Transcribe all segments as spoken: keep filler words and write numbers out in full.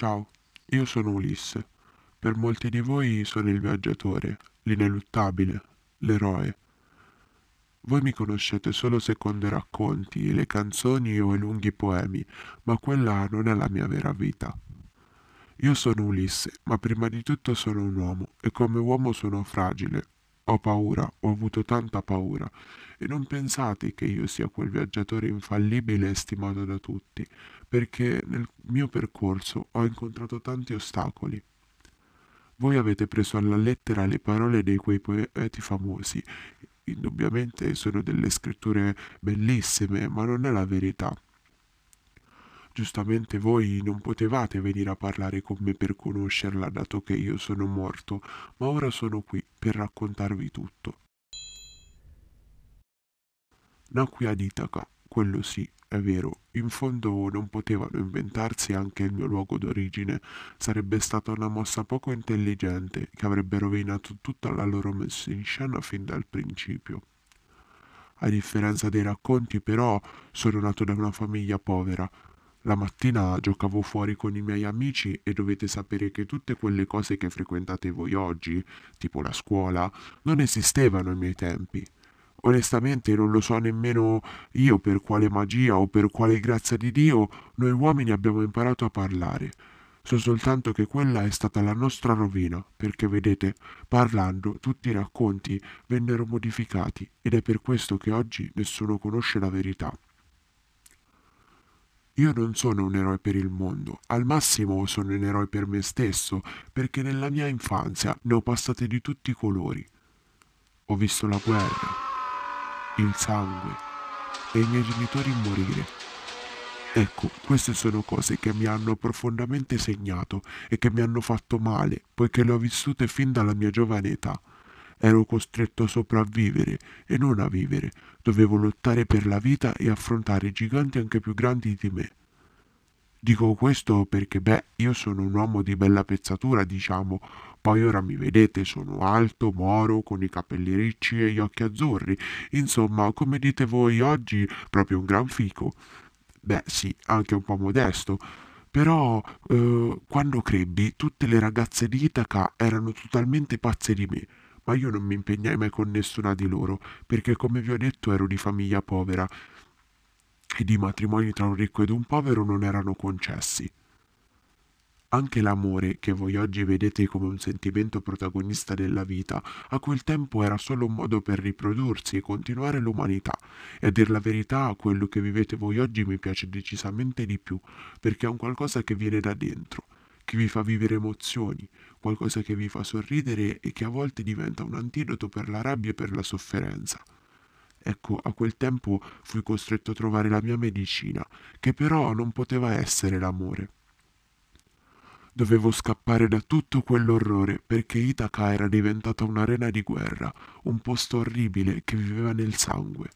Ciao, io sono Ulisse. Per molti di voi sono il viaggiatore, l'ineluttabile, l'eroe. Voi mi conoscete solo secondo i racconti, le canzoni o i lunghi poemi, ma quella non è la mia vera vita. Io sono Ulisse, ma prima di tutto sono un uomo, e come uomo sono fragile. Ho paura, ho avuto tanta paura, e non pensate che io sia quel viaggiatore infallibile e stimato da tutti, perché nel mio percorso ho incontrato tanti ostacoli. Voi avete preso alla lettera le parole di quei poeti famosi. Indubbiamente sono delle scritture bellissime, ma non è la verità. Giustamente voi non potevate venire a parlare con me per conoscerla, dato che io sono morto, ma ora sono qui per raccontarvi tutto. Nacqui ad Itaca, quello sì, è vero. In fondo non potevano inventarsi anche il mio luogo d'origine. Sarebbe stata una mossa poco intelligente che avrebbe rovinato tutta la loro messa in scena fin dal principio. A differenza dei racconti, però, sono nato da una famiglia povera. La mattina giocavo fuori con i miei amici e dovete sapere che tutte quelle cose che frequentate voi oggi, tipo la scuola, non esistevano ai miei tempi. Onestamente non lo so nemmeno io per quale magia o per quale grazia di Dio noi uomini abbiamo imparato a parlare. So soltanto che quella è stata la nostra rovina, perché vedete, parlando, tutti i racconti vennero modificati ed è per questo che oggi nessuno conosce la verità. Io non sono un eroe per il mondo, al massimo sono un eroe per me stesso, perché nella mia infanzia ne ho passate di tutti i colori. Ho visto la guerra, il sangue e i miei genitori morire. Ecco, queste sono cose che mi hanno profondamente segnato e che mi hanno fatto male, poiché le ho vissute fin dalla mia giovane età. Ero costretto a sopravvivere e non a vivere, dovevo lottare per la vita e affrontare giganti anche più grandi di me. Dico questo perché, beh, io sono un uomo di bella pezzatura, diciamo, poi ora mi vedete, sono alto, moro, con i capelli ricci e gli occhi azzurri, insomma, come dite voi oggi, proprio un gran fico. Beh, sì, anche un po' modesto. Però, eh, quando crebbi, tutte le ragazze di Itaca erano totalmente pazze di me. Ma io non mi impegnai mai con nessuna di loro, perché come vi ho detto ero di famiglia povera ed i matrimoni tra un ricco ed un povero non erano concessi. Anche l'amore, che voi oggi vedete come un sentimento protagonista della vita, a quel tempo era solo un modo per riprodursi e continuare l'umanità. E a dir la verità, quello che vivete voi oggi mi piace decisamente di più, perché è un qualcosa che viene da dentro, che vi fa vivere emozioni, qualcosa che vi fa sorridere e che a volte diventa un antidoto per la rabbia e per la sofferenza. Ecco, a quel tempo fui costretto a trovare la mia medicina, che però non poteva essere l'amore. Dovevo scappare da tutto quell'orrore, perché Itaca era diventata un'arena di guerra, un posto orribile che viveva nel sangue.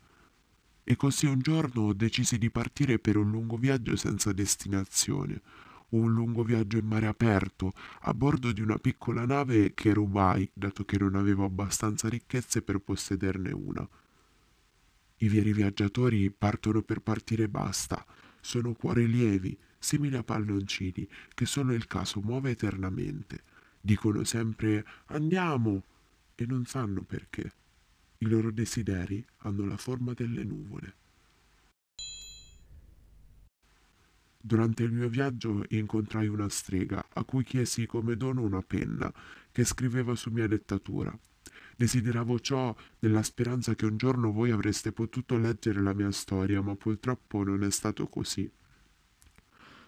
E così un giorno decisi di partire per un lungo viaggio senza destinazione, un lungo viaggio in mare aperto, a bordo di una piccola nave che rubai, dato che non avevo abbastanza ricchezze per possederne una. I veri viaggiatori partono per partire e basta, sono cuori lievi, simili a palloncini, che solo il caso muove eternamente. Dicono sempre «andiamo!» e non sanno perché. I loro desideri hanno la forma delle nuvole. Durante il mio viaggio incontrai una strega, a cui chiesi come dono una penna, che scriveva su mia dettatura. Desideravo ciò nella speranza che un giorno voi avreste potuto leggere la mia storia, ma purtroppo non è stato così.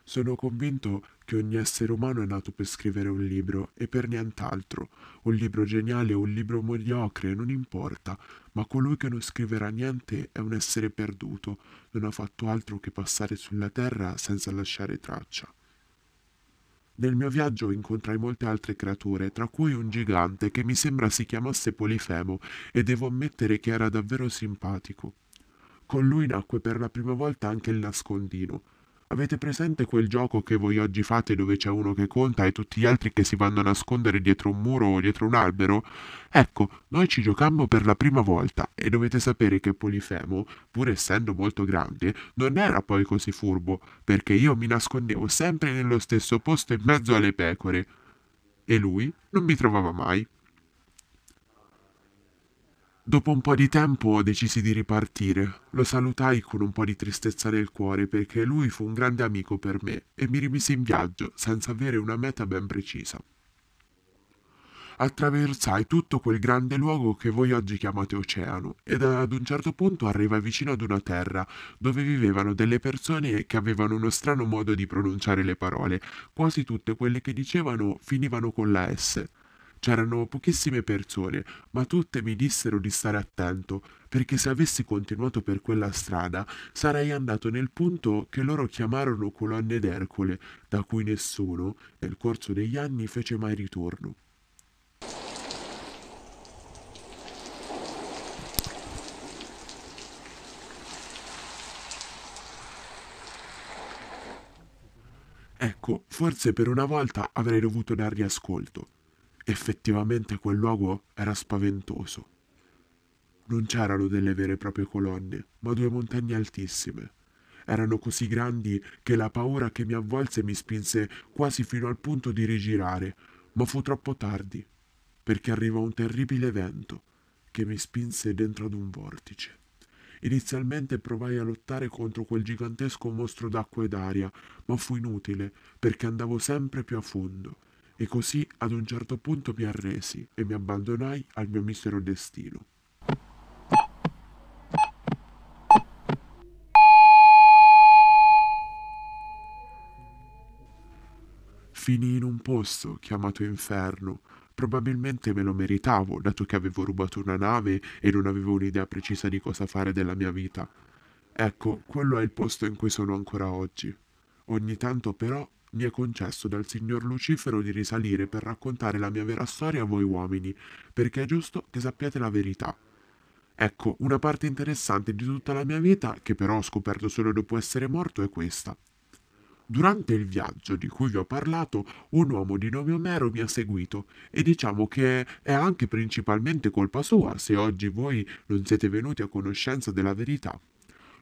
Sono convinto che ogni essere umano è nato per scrivere un libro, e per nient'altro. Un libro geniale o un libro mediocre, non importa, ma colui che non scriverà niente è un essere perduto, non ha fatto altro che passare sulla terra senza lasciare traccia. Nel mio viaggio incontrai molte altre creature, tra cui un gigante che mi sembra si chiamasse Polifemo, e devo ammettere che era davvero simpatico. Con lui nacque per la prima volta anche il nascondino. Avete presente quel gioco che voi oggi fate dove c'è uno che conta e tutti gli altri che si vanno a nascondere dietro un muro o dietro un albero? Ecco, noi ci giocammo per la prima volta e dovete sapere che Polifemo, pur essendo molto grande, non era poi così furbo, perché io mi nascondevo sempre nello stesso posto in mezzo alle pecore e lui non mi trovava mai. Dopo un po' di tempo decisi di ripartire. Lo salutai con un po' di tristezza nel cuore perché lui fu un grande amico per me e mi rimisi in viaggio senza avere una meta ben precisa. Attraversai tutto quel grande luogo che voi oggi chiamate Oceano ed ad un certo punto arrivai vicino ad una terra dove vivevano delle persone che avevano uno strano modo di pronunciare le parole. Quasi tutte quelle che dicevano finivano con la S. C'erano pochissime persone, ma tutte mi dissero di stare attento, perché se avessi continuato per quella strada sarei andato nel punto che loro chiamarono colonne d'Ercole, da cui nessuno, nel corso degli anni, fece mai ritorno. Ecco, forse per una volta avrei dovuto dargli ascolto. Effettivamente quel luogo era spaventoso. Non c'erano delle vere e proprie colonne, ma due montagne altissime. Erano così grandi che la paura che mi avvolse mi spinse quasi fino al punto di rigirare, ma fu troppo tardi, perché arrivò un terribile vento che mi spinse dentro ad un vortice. Inizialmente provai a lottare contro quel gigantesco mostro d'acqua e d'aria, ma fu inutile, perché andavo sempre più a fondo. E così ad un certo punto mi arresi e mi abbandonai al mio misero destino. Finii in un posto chiamato Inferno. Probabilmente me lo meritavo, dato che avevo rubato una nave e non avevo un'idea precisa di cosa fare della mia vita. Ecco, quello è il posto in cui sono ancora oggi. Ogni tanto però mi è concesso dal signor Lucifero di risalire per raccontare la mia vera storia a voi uomini, perché è giusto che sappiate la verità. Ecco, una parte interessante di tutta la mia vita, che però ho scoperto solo dopo essere morto, è questa. Durante il viaggio di cui vi ho parlato, un uomo di nome Omero mi ha seguito, e diciamo che è anche principalmente colpa sua se oggi voi non siete venuti a conoscenza della verità.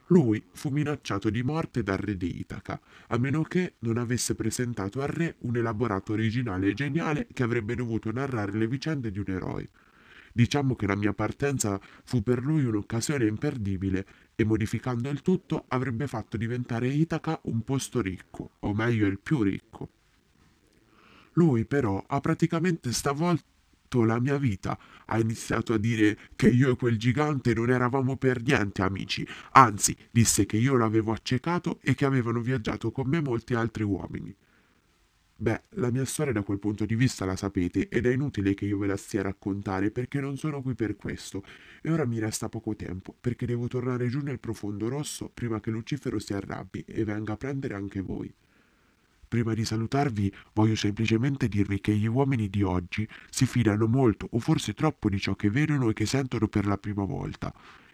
Lui fu minacciato di morte dal re di Itaca, a meno che non avesse presentato al re un elaborato originale e geniale che avrebbe dovuto narrare le vicende di un eroe. Diciamo che la mia partenza fu per lui un'occasione imperdibile e modificando il tutto avrebbe fatto diventare Itaca un posto ricco, o meglio il più ricco. Lui però ha praticamente stavolta la mia vita, ha iniziato a dire che io e quel gigante non eravamo per niente amici, anzi disse che io l'avevo accecato e che avevano viaggiato con me molti altri uomini. Beh, la mia storia da quel punto di vista la sapete ed è inutile che io ve la stia a raccontare perché non sono qui per questo e ora mi resta poco tempo perché devo tornare giù nel profondo rosso prima che Lucifero si arrabbi e venga a prendere anche voi. Prima di salutarvi voglio semplicemente dirvi che gli uomini di oggi si fidano molto o forse troppo di ciò che vedono e che sentono per la prima volta.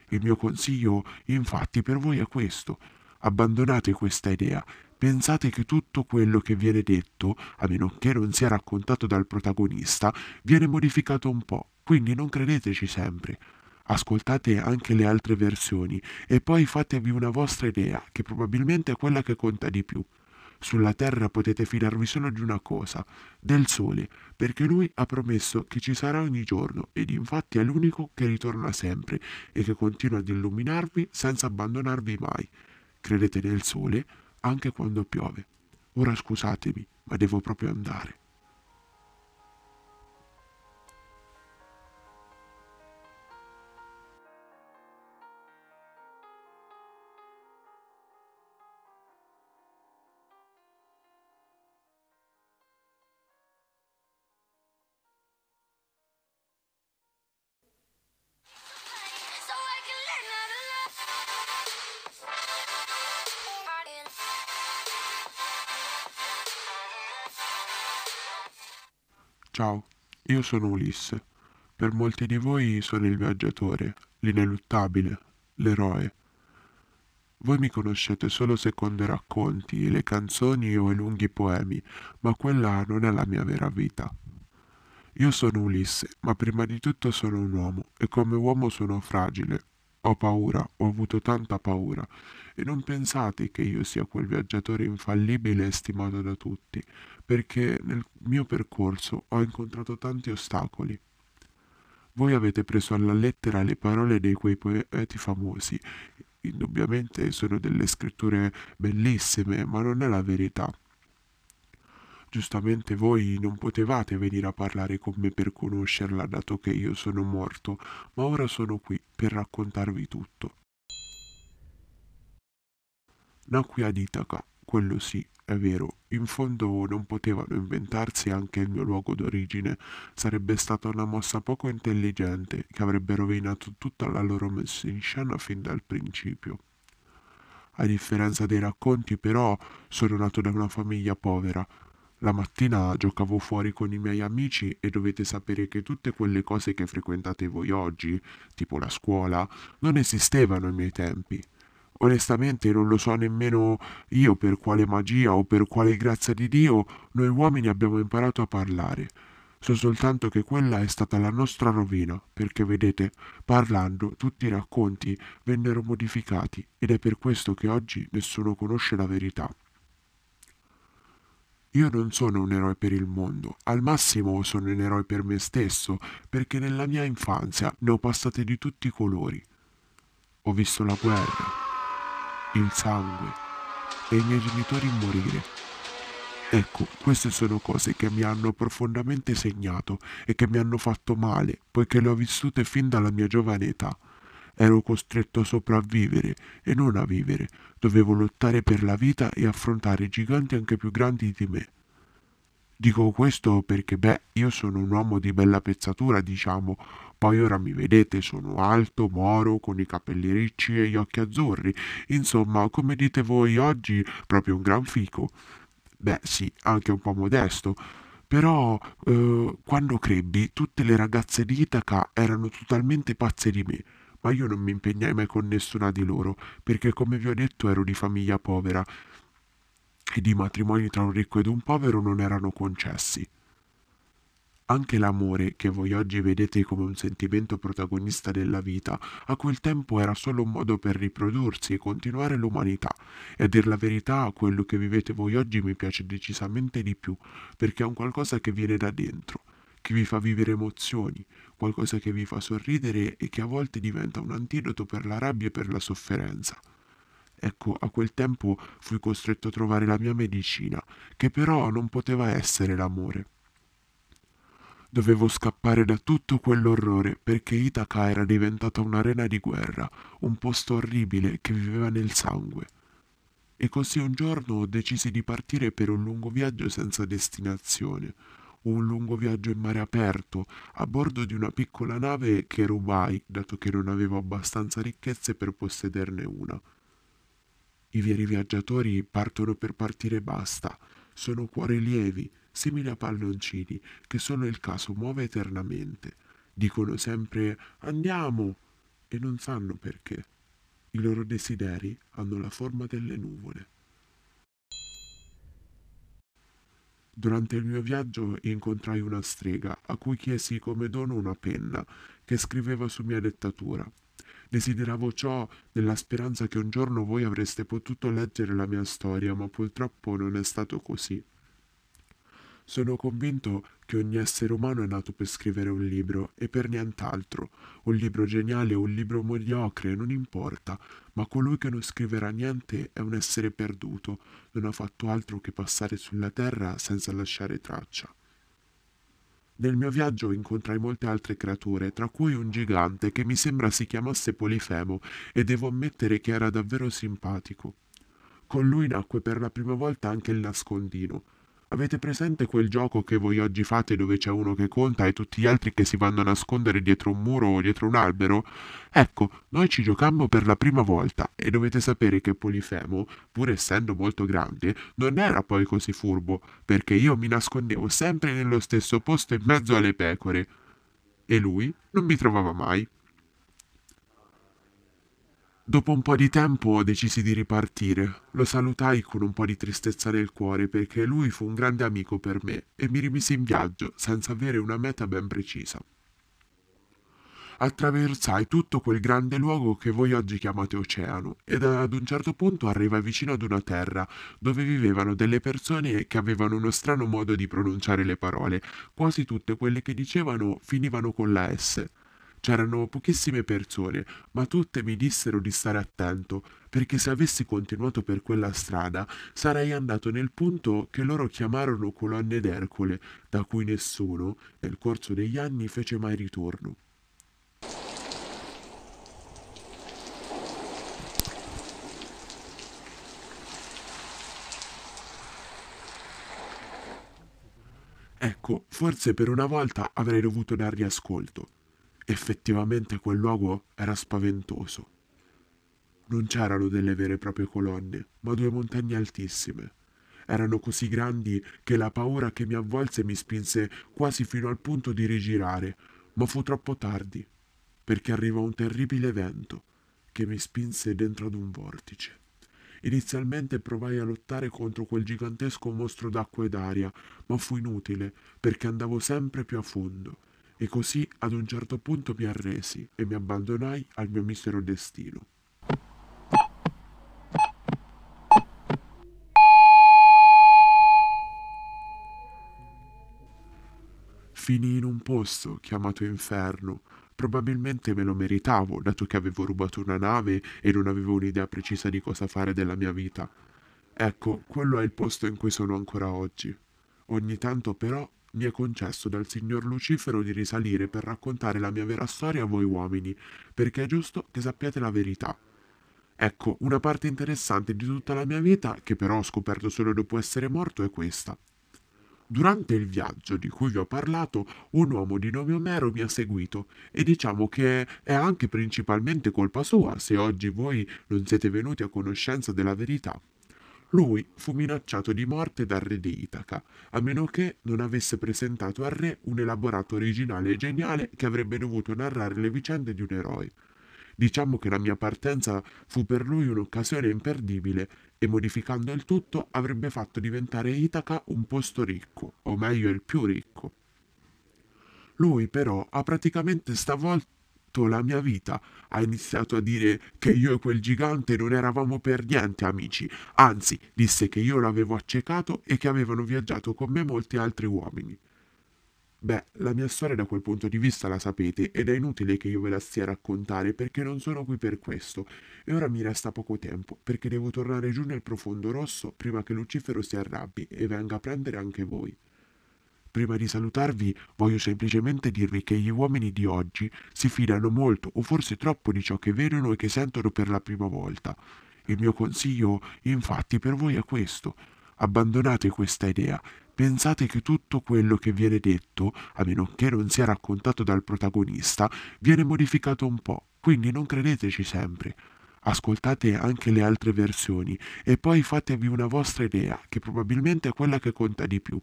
Il mio consiglio infatti per voi è questo: abbandonate questa idea, pensate che tutto quello che viene detto, a meno che non sia raccontato dal protagonista, viene modificato un po', quindi non credeteci sempre. Ascoltate anche le altre versioni e poi fatevi una vostra idea che probabilmente è quella che conta di più. Sulla terra potete fidarvi solo di una cosa, del sole, perché lui ha promesso che ci sarà ogni giorno ed infatti è l'unico che ritorna sempre e che continua ad illuminarvi senza abbandonarvi mai. Credete nel sole anche quando piove. Ora scusatemi, ma devo proprio andare. Ciao, io sono Ulisse. Per molti di voi sono il viaggiatore, l'ineluttabile, l'eroe. Voi mi conoscete solo secondo i racconti, le canzoni o i lunghi poemi, ma quella non è la mia vera vita. Io sono Ulisse, ma prima di tutto sono un uomo, e come uomo sono fragile. Ho paura, ho avuto tanta paura, e non pensate che io sia quel viaggiatore infallibile e stimato da tutti, perché nel mio percorso ho incontrato tanti ostacoli. Voi avete preso alla lettera le parole di quei poeti famosi. Indubbiamente sono delle scritture bellissime, ma non è la verità. Giustamente voi non potevate venire a parlare con me per conoscerla, dato che io sono morto, ma ora sono qui per raccontarvi tutto. Nacqui ad Itaca, quello sì, è vero. In fondo non potevano inventarsi anche il mio luogo d'origine. Sarebbe stata una mossa poco intelligente, che avrebbe rovinato tutta la loro messa in scena fin dal principio. A differenza dei racconti, però, sono nato da una famiglia povera. La mattina giocavo fuori con i miei amici e dovete sapere che tutte quelle cose che frequentate voi oggi, tipo la scuola, non esistevano ai miei tempi. Onestamente non lo so nemmeno io per quale magia o per quale grazia di Dio noi uomini abbiamo imparato a parlare. So soltanto che quella è stata la nostra rovina, perché vedete, parlando, tutti i racconti vennero modificati ed è per questo che oggi nessuno conosce la verità. Io non sono un eroe per il mondo, al massimo sono un eroe per me stesso, perché nella mia infanzia ne ho passate di tutti i colori. Ho visto la guerra, il sangue e i miei genitori morire. Ecco, queste sono cose che mi hanno profondamente segnato e che mi hanno fatto male, poiché le ho vissute fin dalla mia giovane età. Ero costretto a sopravvivere e non a vivere, dovevo lottare per la vita e affrontare giganti anche più grandi di me. Dico questo perché, beh, io sono un uomo di bella pezzatura, diciamo, poi ora mi vedete, sono alto, moro, con i capelli ricci e gli occhi azzurri, insomma, come dite voi oggi, proprio un gran fico. Beh, sì, anche un po' modesto. Però, eh, quando crebbi, tutte le ragazze di Itaca erano totalmente pazze di me. Ma io non mi impegnai mai con nessuna di loro, perché come vi ho detto ero di famiglia povera e i matrimoni tra un ricco ed un povero non erano concessi. Anche l'amore, che voi oggi vedete come un sentimento protagonista della vita, a quel tempo era solo un modo per riprodursi e continuare l'umanità. E a dir la verità, quello che vivete voi oggi mi piace decisamente di più, perché è un qualcosa che viene da dentro, che vi fa vivere emozioni, qualcosa che vi fa sorridere e che a volte diventa un antidoto per la rabbia e per la sofferenza. Ecco, a quel tempo fui costretto a trovare la mia medicina, che però non poteva essere l'amore. Dovevo scappare da tutto quell'orrore, perché Itaca era diventata un'arena di guerra, un posto orribile che viveva nel sangue. E così un giorno decisi di partire per un lungo viaggio senza destinazione, un lungo viaggio in mare aperto, a bordo di una piccola nave che rubai, dato che non avevo abbastanza ricchezze per possederne una. I veri viaggiatori partono per partire e basta, sono cuori lievi, simili a palloncini, che solo il caso muove eternamente. Dicono sempre «Andiamo!» e non sanno perché. I loro desideri hanno la forma delle nuvole. Durante il mio viaggio incontrai una strega, a cui chiesi come dono una penna, che scriveva su mia dettatura. Desideravo ciò nella speranza che un giorno voi avreste potuto leggere la mia storia, ma purtroppo non è stato così. Sono convinto che ogni essere umano è nato per scrivere un libro, e per nient'altro. Un libro geniale o un libro mediocre, non importa, ma colui che non scriverà niente è un essere perduto, non ha fatto altro che passare sulla terra senza lasciare traccia. Nel mio viaggio incontrai molte altre creature, tra cui un gigante che mi sembra si chiamasse Polifemo, e devo ammettere che era davvero simpatico. Con lui nacque per la prima volta anche il nascondino. Avete presente quel gioco che voi oggi fate dove c'è uno che conta e tutti gli altri che si vanno a nascondere dietro un muro o dietro un albero? Ecco, noi ci giocammo per la prima volta e dovete sapere che Polifemo, pur essendo molto grande, non era poi così furbo, perché io mi nascondevo sempre nello stesso posto in mezzo alle pecore e lui non mi trovava mai. Dopo un po' di tempo decisi di ripartire. Lo salutai con un po' di tristezza nel cuore perché lui fu un grande amico per me e mi rimisi in viaggio senza avere una meta ben precisa. Attraversai tutto quel grande luogo che voi oggi chiamate Oceano ed ad un certo punto arrivai vicino ad una terra dove vivevano delle persone che avevano uno strano modo di pronunciare le parole. Quasi tutte quelle che dicevano finivano con la S. C'erano pochissime persone, ma tutte mi dissero di stare attento, perché se avessi continuato per quella strada sarei andato nel punto che loro chiamarono colonne d'Ercole, da cui nessuno, nel corso degli anni, fece mai ritorno. Ecco, forse per una volta avrei dovuto dar riascolto. Effettivamente quel luogo era spaventoso. Non c'erano delle vere e proprie colonne, ma due montagne altissime. Erano così grandi che la paura che mi avvolse mi spinse quasi fino al punto di rigirare, ma fu troppo tardi, perché arrivò un terribile vento che mi spinse dentro ad un vortice. Inizialmente provai a lottare contro quel gigantesco mostro d'acqua e d'aria, ma fu inutile, perché andavo sempre più a fondo. E così ad un certo punto mi arresi e mi abbandonai al mio misero destino. Finii in un posto chiamato Inferno. Probabilmente me lo meritavo, dato che avevo rubato una nave e non avevo un'idea precisa di cosa fare della mia vita. Ecco, quello è il posto in cui sono ancora oggi. Ogni tanto però mi è concesso dal signor Lucifero di risalire per raccontare la mia vera storia a voi uomini, perché è giusto che sappiate la verità. Ecco, una parte interessante di tutta la mia vita, che però ho scoperto solo dopo essere morto, è questa. Durante il viaggio di cui vi ho parlato, un uomo di nome Omero mi ha seguito, e diciamo che è anche principalmente colpa sua se oggi voi non siete venuti a conoscenza della verità. Lui fu minacciato di morte dal re di Itaca, a meno che non avesse presentato al re un elaborato originale e geniale che avrebbe dovuto narrare le vicende di un eroe. Diciamo che la mia partenza fu per lui un'occasione imperdibile e modificando il tutto avrebbe fatto diventare Itaca un posto ricco, o meglio il più ricco. Lui però ha praticamente stavolta la mia vita, ha iniziato a dire che io e quel gigante non eravamo per niente amici, anzi disse che io l'avevo accecato e che avevano viaggiato con me molti altri uomini. Beh, la mia storia da quel punto di vista la sapete ed è inutile che io ve la stia a raccontare perché non sono qui per questo e ora mi resta poco tempo perché devo tornare giù nel profondo rosso prima che Lucifero si arrabbi e venga a prendere anche voi. Prima di salutarvi voglio semplicemente dirvi che gli uomini di oggi si fidano molto o forse troppo di ciò che vedono e che sentono per la prima volta. Il mio consiglio infatti per voi è questo: abbandonate questa idea, pensate che tutto quello che viene detto, a meno che non sia raccontato dal protagonista, viene modificato un po', quindi non credeteci sempre. Ascoltate anche le altre versioni e poi fatevi una vostra idea che probabilmente è quella che conta di più.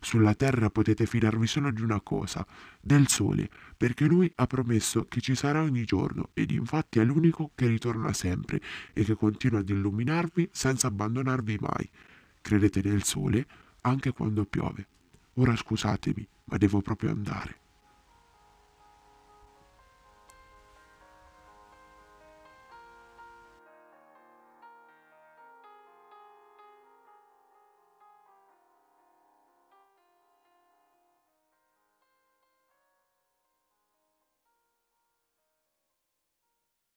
Sulla terra potete fidarvi solo di una cosa, del sole, perché lui ha promesso che ci sarà ogni giorno ed infatti è l'unico che ritorna sempre e che continua ad illuminarvi senza abbandonarvi mai. Credete nel sole anche quando piove. Ora scusatemi, ma devo proprio andare.